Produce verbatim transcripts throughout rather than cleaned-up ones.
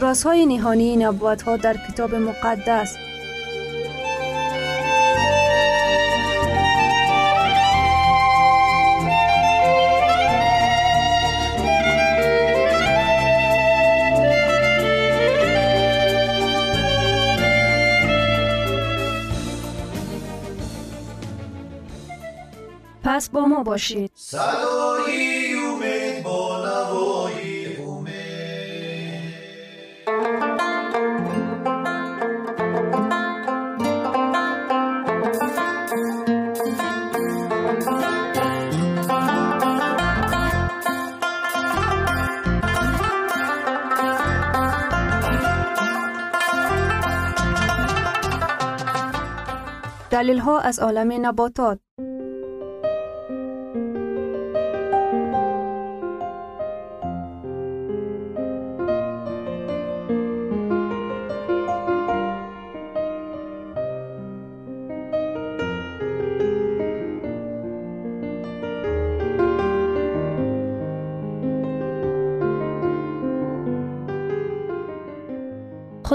رازهای نهانی نبوت‌ها در کتاب مقدس. پس با ما باشید. سلام دلیل‌ها از عالم نباتات.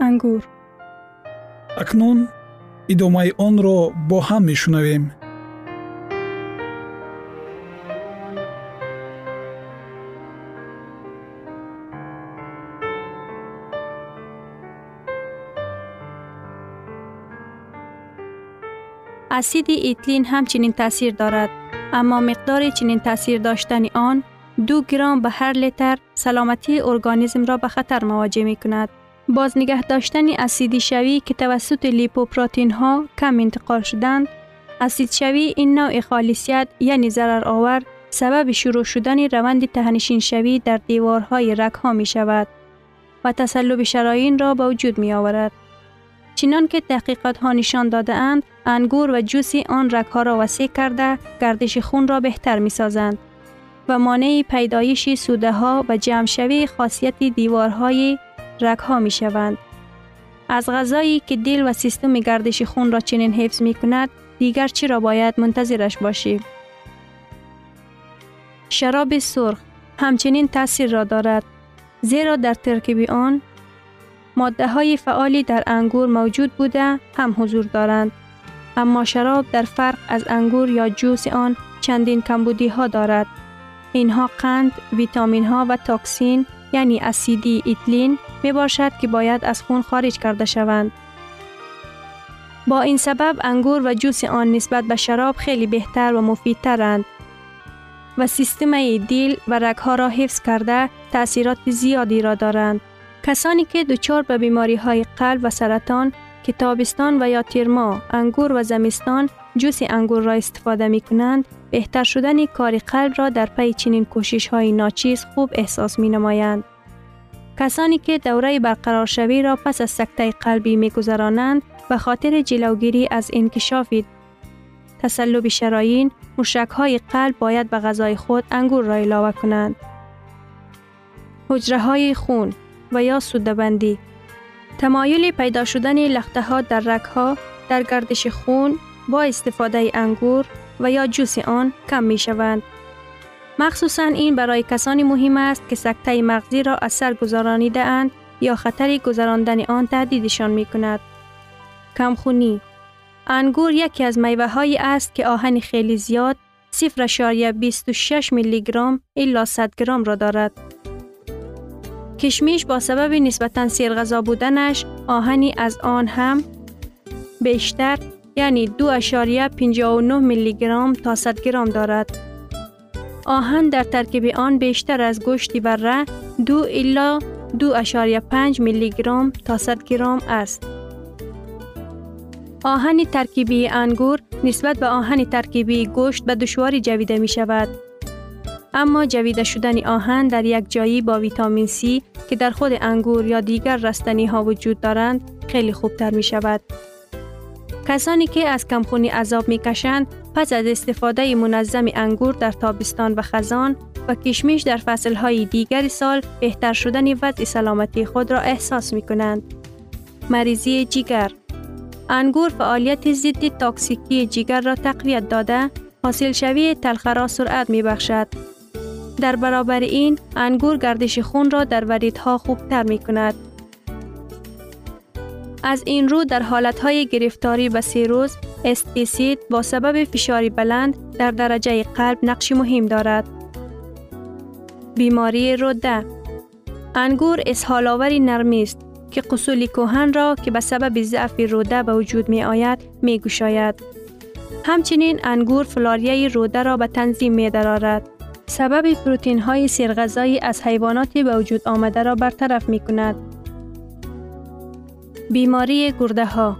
انگور. اکنون ادامه آن را با هم میشنویم. اسید ایتلین همچنین تاثیر دارد، اما مقدار چنین تاثیر داشتن آن دو گرم به هر لیتر سلامتی ارگانیسم را به خطر مواجه می کند. باز نگه داشتن اسید شوی که توسط لیپوپروتین ها کم انتقال شدند، اسید شوی این نوع خالصیت یعنی ضرر آور سبب شروع شدن روند تهنشین شوی در دیوارهای رگ ها می شود و تسلب شرايین را به وجود می آورد. چنان که تحقیقات ها نشان داده اند، انگور و جوس آن رگ ها را وسیع کرده گردش خون را بهتر می سازند و مانع پیدایش سوده ها و جمع شوی خاصیت دیوارهای رگ ها می شوند. از غذایی که دل و سیستم گردش خون را چنین حفظ می کند، دیگر چی را باید منتظرش باشیم؟ شراب سرخ همچنین تاثیر را دارد، زیرا در ترکیب آن ماده های فعالی در انگور موجود بوده هم حضور دارند، اما شراب در فرق از انگور یا جوس آن چندین کمبودی ها دارد. اینها قند، ویتامین ها و تاکسین یعنی اسیدی ایتلین می باشد که باید از خون خارج کرده شوند. با این سبب انگور و جوس آن نسبت به شراب خیلی بهتر و مفیدترند و سیستم دیل و رگها را حفظ کرده تأثیرات زیادی را دارند. کسانی که دچار به بیماری‌های قلب و سرطان که تابستان و یا تیرما، انگور و زمستان جوس انگور را استفاده می کنند، بهتر شدن کار قلب را در پی چنین کوشش‌های ناچیز خوب احساس می نمایند. کسانی که دوره برقرار شوی را پس از سکته قلبی می گذرانند به خاطر جلوگیری از انکشاف تصلب شرايین، مشک‌های قلب باید به غذای خود انگور را علاوه کنند. حجره‌های خون و یا سوده‌بندی، تمایل پیدا شدن لخته‌ها در رگ‌ها در گردش خون با استفاده انگور و یا جوس آن کم می‌شوند. مخصوصاً این برای کسانی مهم است که سکته مغزی را اثر گذرانیده‌اند یا خطر گذراندن آن تهدیدشان می‌کند. کمخونی، انگور یکی از میوه‌هایی است که آهن خیلی زیاد صفر ممیز بیست و شش میلی گرم الی صد گرم را دارد. کشمش با سبب نسبتاً سیرغذا بودنش آهنی از آن هم بیشتر یعنی دو ممیز پنجاه و نه میلی گرم تا صد گرم دارد. آهن در ترکیب آن بیشتر از گوشت بره دو الی دو ممیز پنج میلی گرم تا صد گرم است. آهن ترکیبی انگور نسبت به آهن ترکیبی گوشت به دشواری جویده می شود. اما جویده شدن آهن در یک جایی با ویتامین سی که در خود انگور یا دیگر رستنی ها وجود دارند خیلی خوبتر می شود. کسانی که از کمخونی عذاب می کشند پس از استفاده منظم انگور در تابستان و خزان و کشمش در فصلهای دیگر سال بهتر شدن وضع سلامتی خود را احساس می کنند. مریضی جیگر، انگور فعالیت ضد تاکسیکی جیگر را تقویت داده، حاصل شوی تلخ را سرعت می بخشد. در برابر این، انگور گردش خون را در وریدها خوبتر می کند. از این رو در حالتهای گرفتاری به سیروز، استیسید با سبب فشاری بلند در درجه قلب نقش مهم دارد. بیماری روده، انگور اسهال‌آور نرمی است که قسولی کهن را که به سبب ضعف روده به وجود می آید می گشاید. همچنین انگور فلاریه روده را به تنظیم می درارد. سبب پروتین های سیرغذایی از حیوانات به وجود آمده را برطرف می کند. بیماری گرده ها،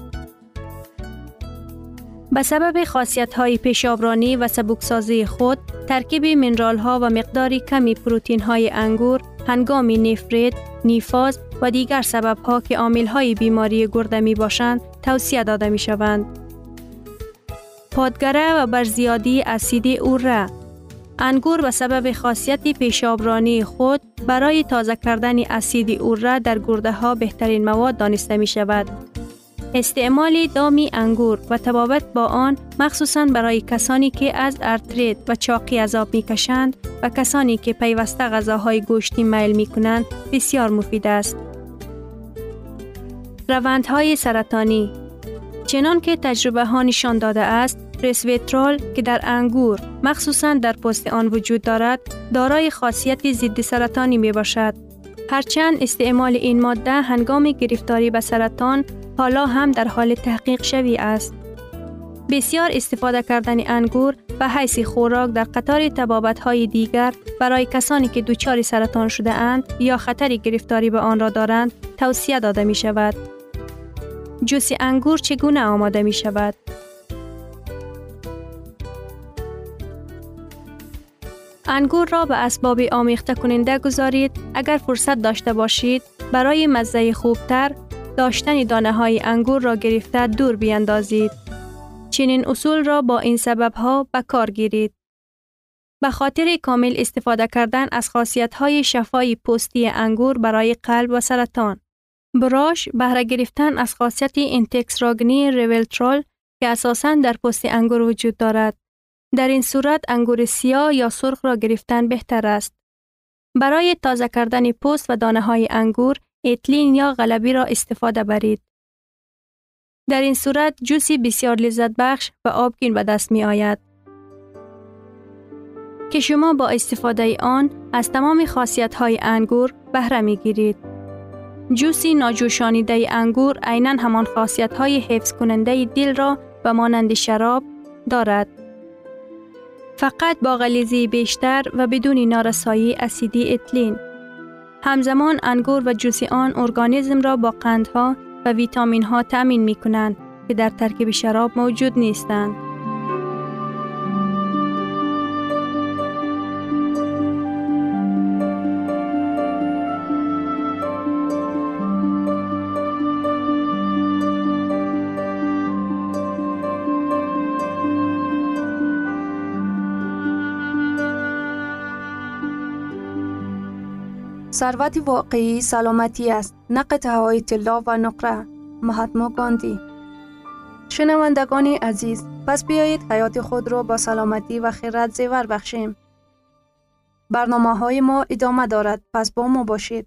به سبب خاصیت های پیشاورانی و سبکسازی خود، ترکیب منرال ها و مقداری کمی پروتین های انگور، هنگام نفرید، نیفاز و دیگر سبب‌ها که عامل‌های بیماری گرده می‌باشند توصیه داده می‌شوند. پادگره و برزیادی اسید اوره، انگور به سبب خاصیت پیشابرانی خود برای تازه کردن اسید اوره در گرده‌ها بهترین مواد دانسته می‌شود. استعمال دامی انگور و تبابت با آن مخصوصاً برای کسانی که از ارتریت و چاقی عذاب می‌کشند و کسانی که پیوسته غذاهای گوشتی میل می‌کنند بسیار مفید است. روندهای سرطانی، چنان که تجربه ها نشان داده است، رسویترول که در انگور مخصوصاً در پوست آن وجود دارد دارای خاصیت ضد سرطانی میباشد. هرچند استعمال این ماده هنگام گرفتاری به سرطان حالا هم در حال تحقیق شوی است. بسیار استفاده کردن انگور به حیث خوراک در قطار طبابت‌های دیگر برای کسانی که دچار سرطان شده اند یا خطر گرفتاری به آن را دارند توصیه داده می شود. جوس انگور چگونه آماده می شود؟ انگور را به اسباب آمیخته کننده گذارید. اگر فرصت داشته باشید برای مزه خوبتر داشتن دانه های انگور را گرفته دور بیندازید. چنین اصول را با این سبب ها به کار گیرید. به خاطر کامل استفاده کردن از خاصیت های شفای پوستی انگور برای قلب و سرطان، براش بهره گرفتن از خاصیت انتکسراگنی ریولترول که اساساً در پوست انگور وجود دارد. در این صورت انگور سیاه یا سرخ را گرفتن بهتر است. برای تازه کردن پوست و دانه های انگور ایتلین یا غلبی را استفاده برید. در این صورت جوسی بسیار لذت بخش و آبگین به دست می آید که شما با استفاده آن از تمام خاصیت های انگور بهره می گیرید. جوسی ناجوشانیده انگور عیناً همان خاصیت‌های حفظ کننده دل را به مانند شراب دارد. فقط با غلیظی بیشتر و بدون نارسایی اسیدی اتیلن. همزمان انگور و جوس آن ارگانیسم را با قندها و ویتامین ها تامین می کنند که در ترکیب شراب موجود نیستند. ثروت واقعی سلامتی است، نه قطعه‌های طلا و نقره. مهاتما گاندی. شنوندگان عزیز، پس بیایید حیات خود را با سلامتی و خیرات زیور بخشیم. برنامه‌های ما ادامه دارد، پس با ما باشید.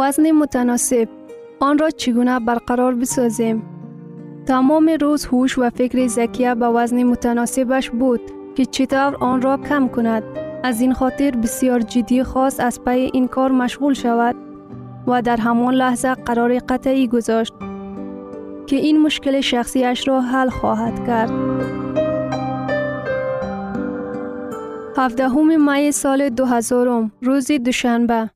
وزن متناسب، آن را چگونه برقرار بسازیم؟ تمام روز هوش و فکر زکیه به وزن متناسبش بود که چطور آن را کم کند. از این خاطر بسیار جدی خواست از پی این کار مشغول شود و در همان لحظه قرار قطعی گذاشت که این مشکل شخصیش را حل خواهد کرد. هفدهم می سال دو هزار، روز دوشنبه.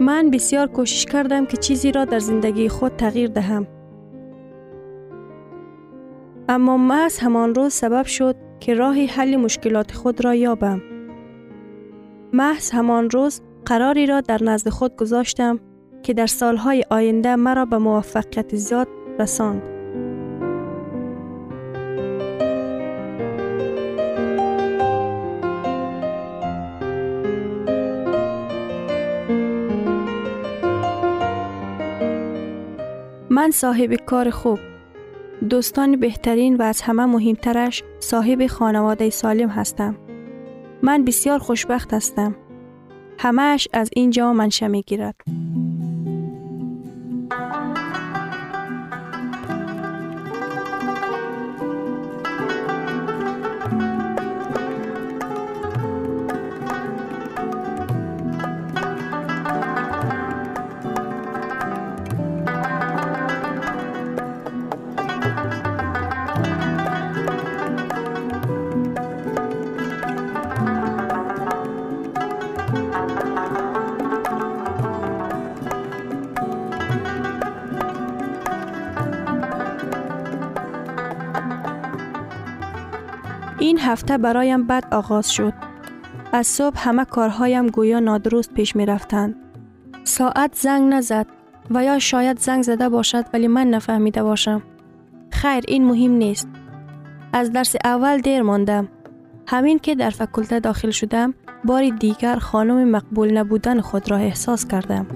من بسیار کوشش کردم که چیزی را در زندگی خود تغییر دهم. اما محض همان روز سبب شد که راه حل مشکلات خود را یابم. محض همان روز قراری را در نزد خود گذاشتم که در سالهای آینده مرا به موفقیت زیاد رساند. من صاحب کار خوب، دوستان بهترین و از همه مهمترش صاحب خانواده سالم هستم. من بسیار خوشبخت هستم. همه‌اش از اینجا منشأ می‌گیرد. این هفته برایم بد آغاز شد. از صبح همه کارهایم گویا نادرست پیش می رفتند. ساعت زنگ نزد و یا شاید زنگ زده باشد ولی من نفهمیده باشم. خیر، این مهم نیست. از درس اول دیر ماندم. همین که در فکلته داخل شدم، بار دیگر خانم مقبول نبودن خود را احساس کردم.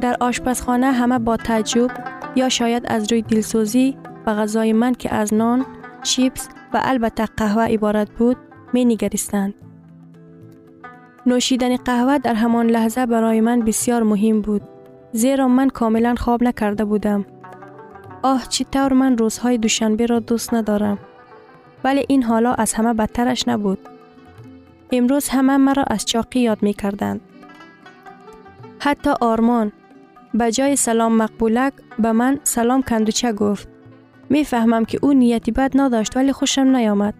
در آشپزخانه همه با تعجب یا شاید از روی دلسوزی به غذای من که از نان، چیپس و البته قهوه عبارت بود می نگریستند. نوشیدن قهوه در همان لحظه برای من بسیار مهم بود، زیرا من کاملا خواب نکرده بودم. آه چطور من روزهای دوشنبه را دوست ندارم. ولی این حالا از همه بدترش نبود. امروز همه مرا از چاقی یاد می کردند. حتی آرمان به جای سلام مقبولک به من سلام کندوچه گفت. می فهمم که او نیتی بد نداشت ولی خوشم نیامد.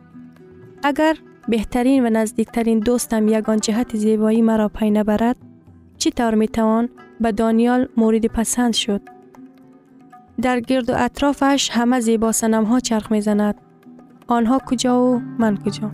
اگر بهترین و نزدیکترین دوستم یگان جهت زیبایی مرا پی نبرد، چطور می توان به دانیال مورد پسند شد؟ در گرد و اطرافش همه زیبا صنم ها چرخ می زند. آنها کجا و من کجا؟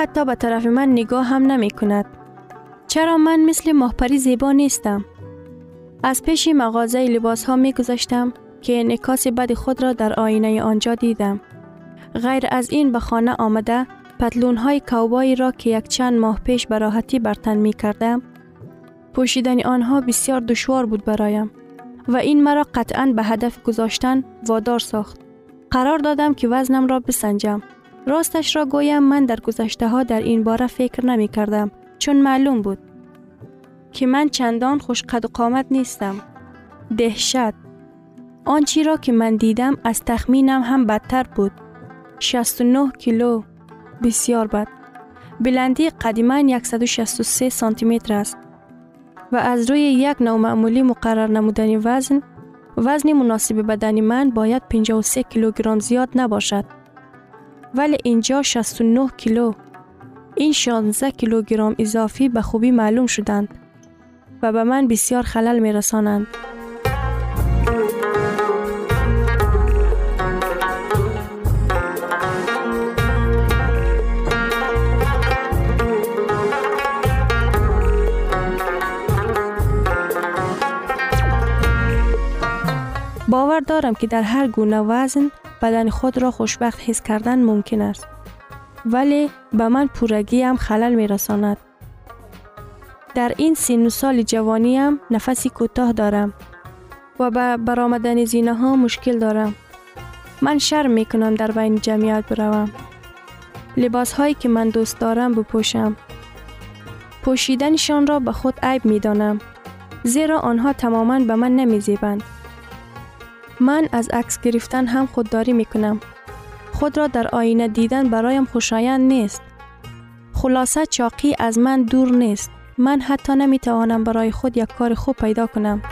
حتی به طرف من نگاه هم نمی کند. چرا من مثل ماهپری زیبا نیستم؟ از پیش مغازه لباس ها می گذشتم که انعکاس بد خود را در آینه آنجا دیدم. غیر از این به خانه آمده پتلون های کوبایی را که یک چند ماه پیش به راحتی بر تن می کردم، پوشیدن آنها بسیار دشوار بود برایم و این مرا قطعاً به هدف گذاشتن وادار ساخت. قرار دادم که وزنم را بسنجم. راستش را گویم من در گذشته ها در این باره فکر نمی کردم، چون معلوم بود که من چندان خوش قد و قامت نیستم. دهشت! آن چی را که من دیدم از تخمینم هم بدتر بود. شصت و نه کیلو. بسیار بد. بلندی قدیماً صد و شصت و سه سانتی متر است و از روی یک نامعمولی مقرر نمودن وزن، وزن مناسب بدن من باید پنجاه و سه کیلوگرم زیاد نباشد. ولی اینجا شصت و نه کیلو. این شانزده کیلوگرم اضافی به خوبی معلوم شدند و به من بسیار خلل می رسانند. باور دارم که در هر گونه وزن بدن خود را خوشبخت حس کردن ممکن است، ولی به من پورگی هم خلل می رساند. در این سن و سال جوانی هم نفسی کوتاه دارم و به برآمدن زینه ها مشکل دارم. من شرم می کنم در بین جمعیت بروم، لباس هایی که من دوست دارم بپوشم. پوشیدنشان را به خود عیب می دانم، زیرا آنها تماماً به من نمی زیبند. من از عکس گرفتن هم خودداری می کنم. خود را در آینه دیدن برایم خوشایند نیست. خلاصه چاقی از من دور نیست. من حتی نمی توانم برای خود یک کار خوب پیدا کنم.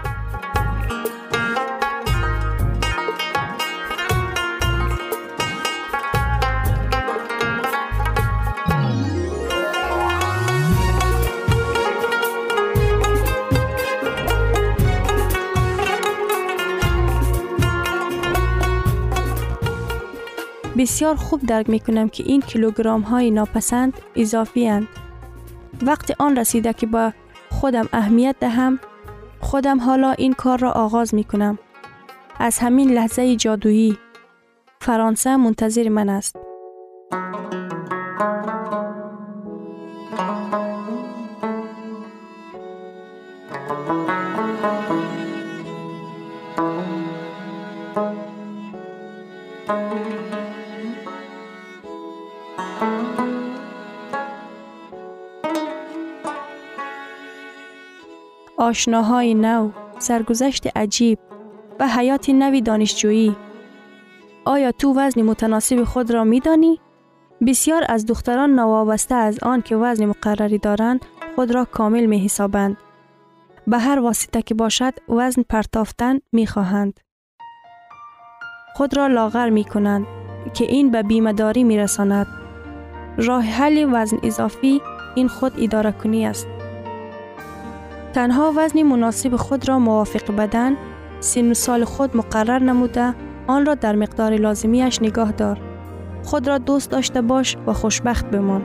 بسیار خوب درک می کنم که این کیلوگرم های ناپسند اضافی اند. وقت آن رسیده که با خودم اهمیت دهم. خودم حالا این کار را آغاز می کنم. از همین لحظه جادویی فرانسه منتظر من است. آشناهای نو، سرگذشت عجیب و حیات نوی دانشجویی. آیا تو وزن متناسب خود را می دانی؟ بسیار از دختران نوابسته از آن که وزن مقرری دارند خود را کامل می حسابند. به هر واسطه که باشد وزن پرتافتن می خواهند. خود را لاغر می کنند که این به بیمداری می رساند. راه حل وزن اضافی این خود اداره کنی است. تنها وزن مناسب خود را موافق بدن، سن و سال خود مقرر نموده، آن را در مقدار لازمیش نگاه دار. خود را دوست داشته باش و خوشبخت بمان.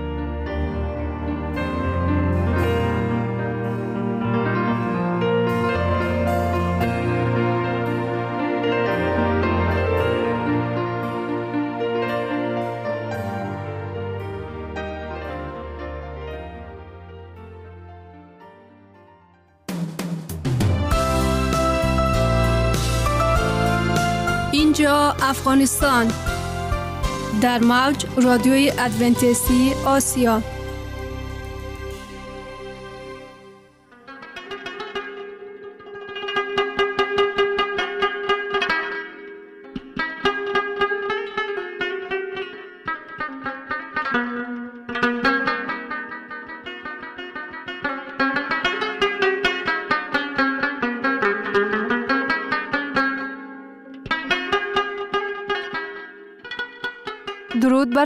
اینجا افغانستان در موج رادیوی ادونتیستی آسیا. بر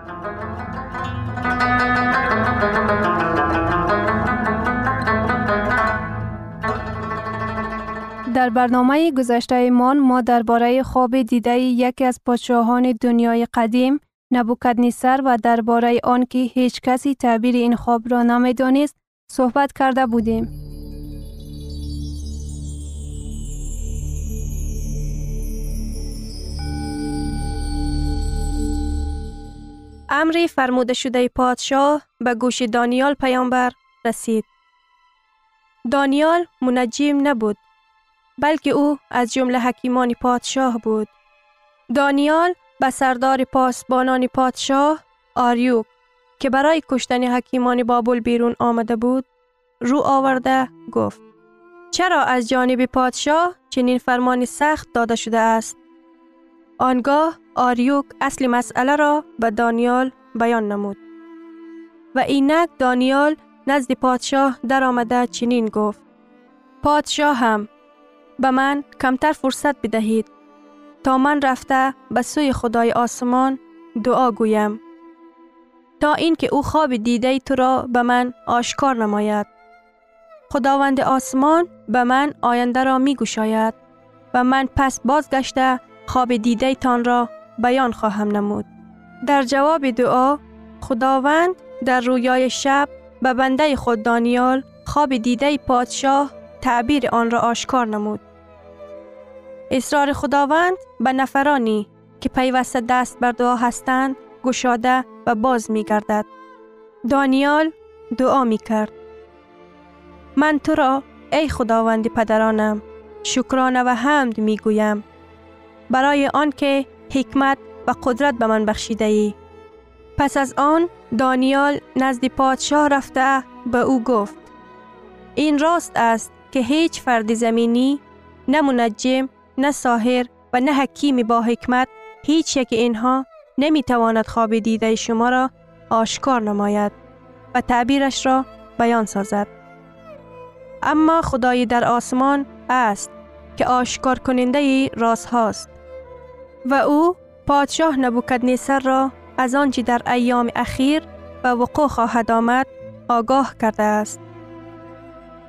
در برنامه گذشته‌مان ما درباره خواب دیده یکی از پادشاهان دنیای قدیم نبوکدنصر و درباره آن که هیچ کسی تعبیر این خواب را نمی‌دانست صحبت کرده بودیم. امر فرموده شده پادشاه به گوش دانیال پیامبر رسید. دانیال منجم نبود، بلکه او از جمله حکیمان پادشاه بود. دانیال به سردار پاسبانان پادشاه آریوک که برای کشتن حکیمان بابل بیرون آمده بود رو آورده گفت: چرا از جانب پادشاه چنین فرمان سخت داده شده است؟ آنگاه آریوک اصل مسئله را به دانیال بیان نمود و اینک دانیال نزد پادشاه در آمده چنین گفت: پادشاه هم به من کمتر فرصت بدهید تا من رفته به سوی خدای آسمان دعا گویم، تا این که او خواب دیده تو را به من آشکار نماید. خداوند آسمان به من آینده را می گشاید و من پس بازگشته خواب دیده تان را بیان خواهم نمود. در جواب دعا خداوند در رویای شب به بنده خود دانیال خواب دیده پادشاه تعبیر آن را آشکار نمود. اصرار خداوند به نفرانی که پیوسته دست بر دعا هستند گشاده و باز می گردد. دانیال دعا می کرد: من تو را ای خداوند پدرانم شکرانه و حمد می گویم، برای آنکه حکمت و قدرت به من بخشیده ای. پس از آن دانیال نزد پادشاه رفته به او گفت: این راست است که هیچ فرد زمینی، نه منجم، نه ساحر و نه حکیم با حکمت، هیچ یک اینها نمیتواند خواب دیده شما را آشکار نماید و تعبیرش را بیان سازد. اما خدای در آسمان است که آشکار کننده راز هاست. و او پادشاه نبوکدنصر را از آنچه در ایام اخیر و وقوع خواهد آمد آگاه کرده است.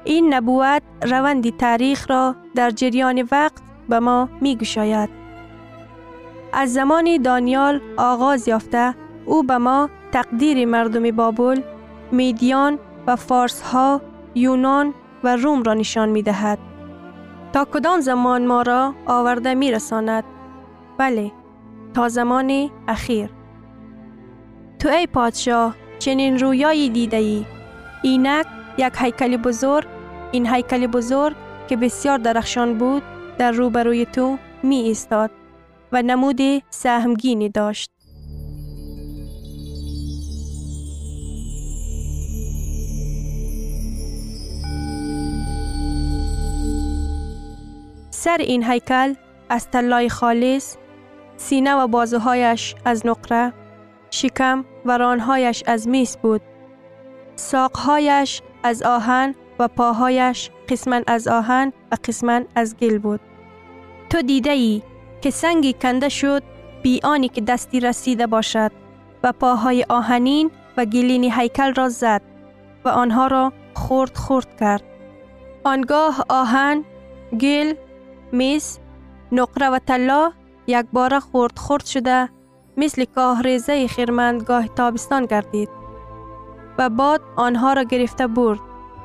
این نبوت روند تاریخ را در جریان وقت به ما می گشاید. از زمان دانیال آغاز یافته او به ما تقدیر مردم بابل، میدیان و فارس ها، یونان و روم را نشان می دهد. تا کدام زمان ما را آورده می رساند؟ بله، تا زمان اخیر. تو ای پادشاه چنین رویایی دیده ای. اینک یک هیکل بزرگ، این هیکل بزرگ که بسیار درخشان بود، در روبروی تو می ایستاد و نمود سهمگینی داشت. سر این هیکل از طلای خالص، سینه و بازوهایش از نقره، شکم و رانهایش از میس بود. ساقهایش از آهن و پاهایش قسمن از آهن و قسمن از گل بود. تو دیده ای که سنگی کنده شد بی آنی که دستی رسیده باشد و پاهای آهنین و گلین هیکل را زد و آنها را خرد خرد کرد. آنگاه آهن، گل، میس، نقره و طلا یک باره خرد خرد شده مثل کاهریزه خرمندگاه تابستان گردید و باد آنها را گرفته برد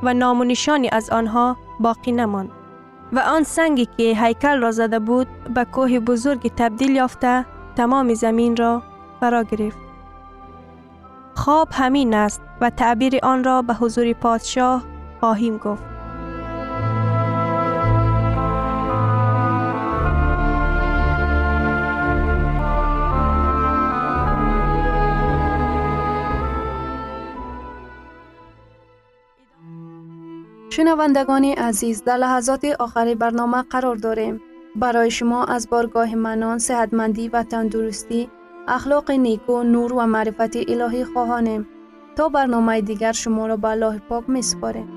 و نام و نشانی از آنها باقی نماند و آن سنگی که هیکل را زده بود به کوه بزرگ تبدیل یافته تمام زمین را فرا گرفت. خواب همین است و تعبیر آن را به حضور پادشاه خواهیم گفت. شنوندگان عزیز، در لحظات آخر برنامه قرار داریم. برای شما از بارگاه منان، صحتمندی و تندرستی، اخلاق نیکو، نور و معرفت الهی خواهانیم. تا برنامه دیگر شما را به الله پاک می سپاریم.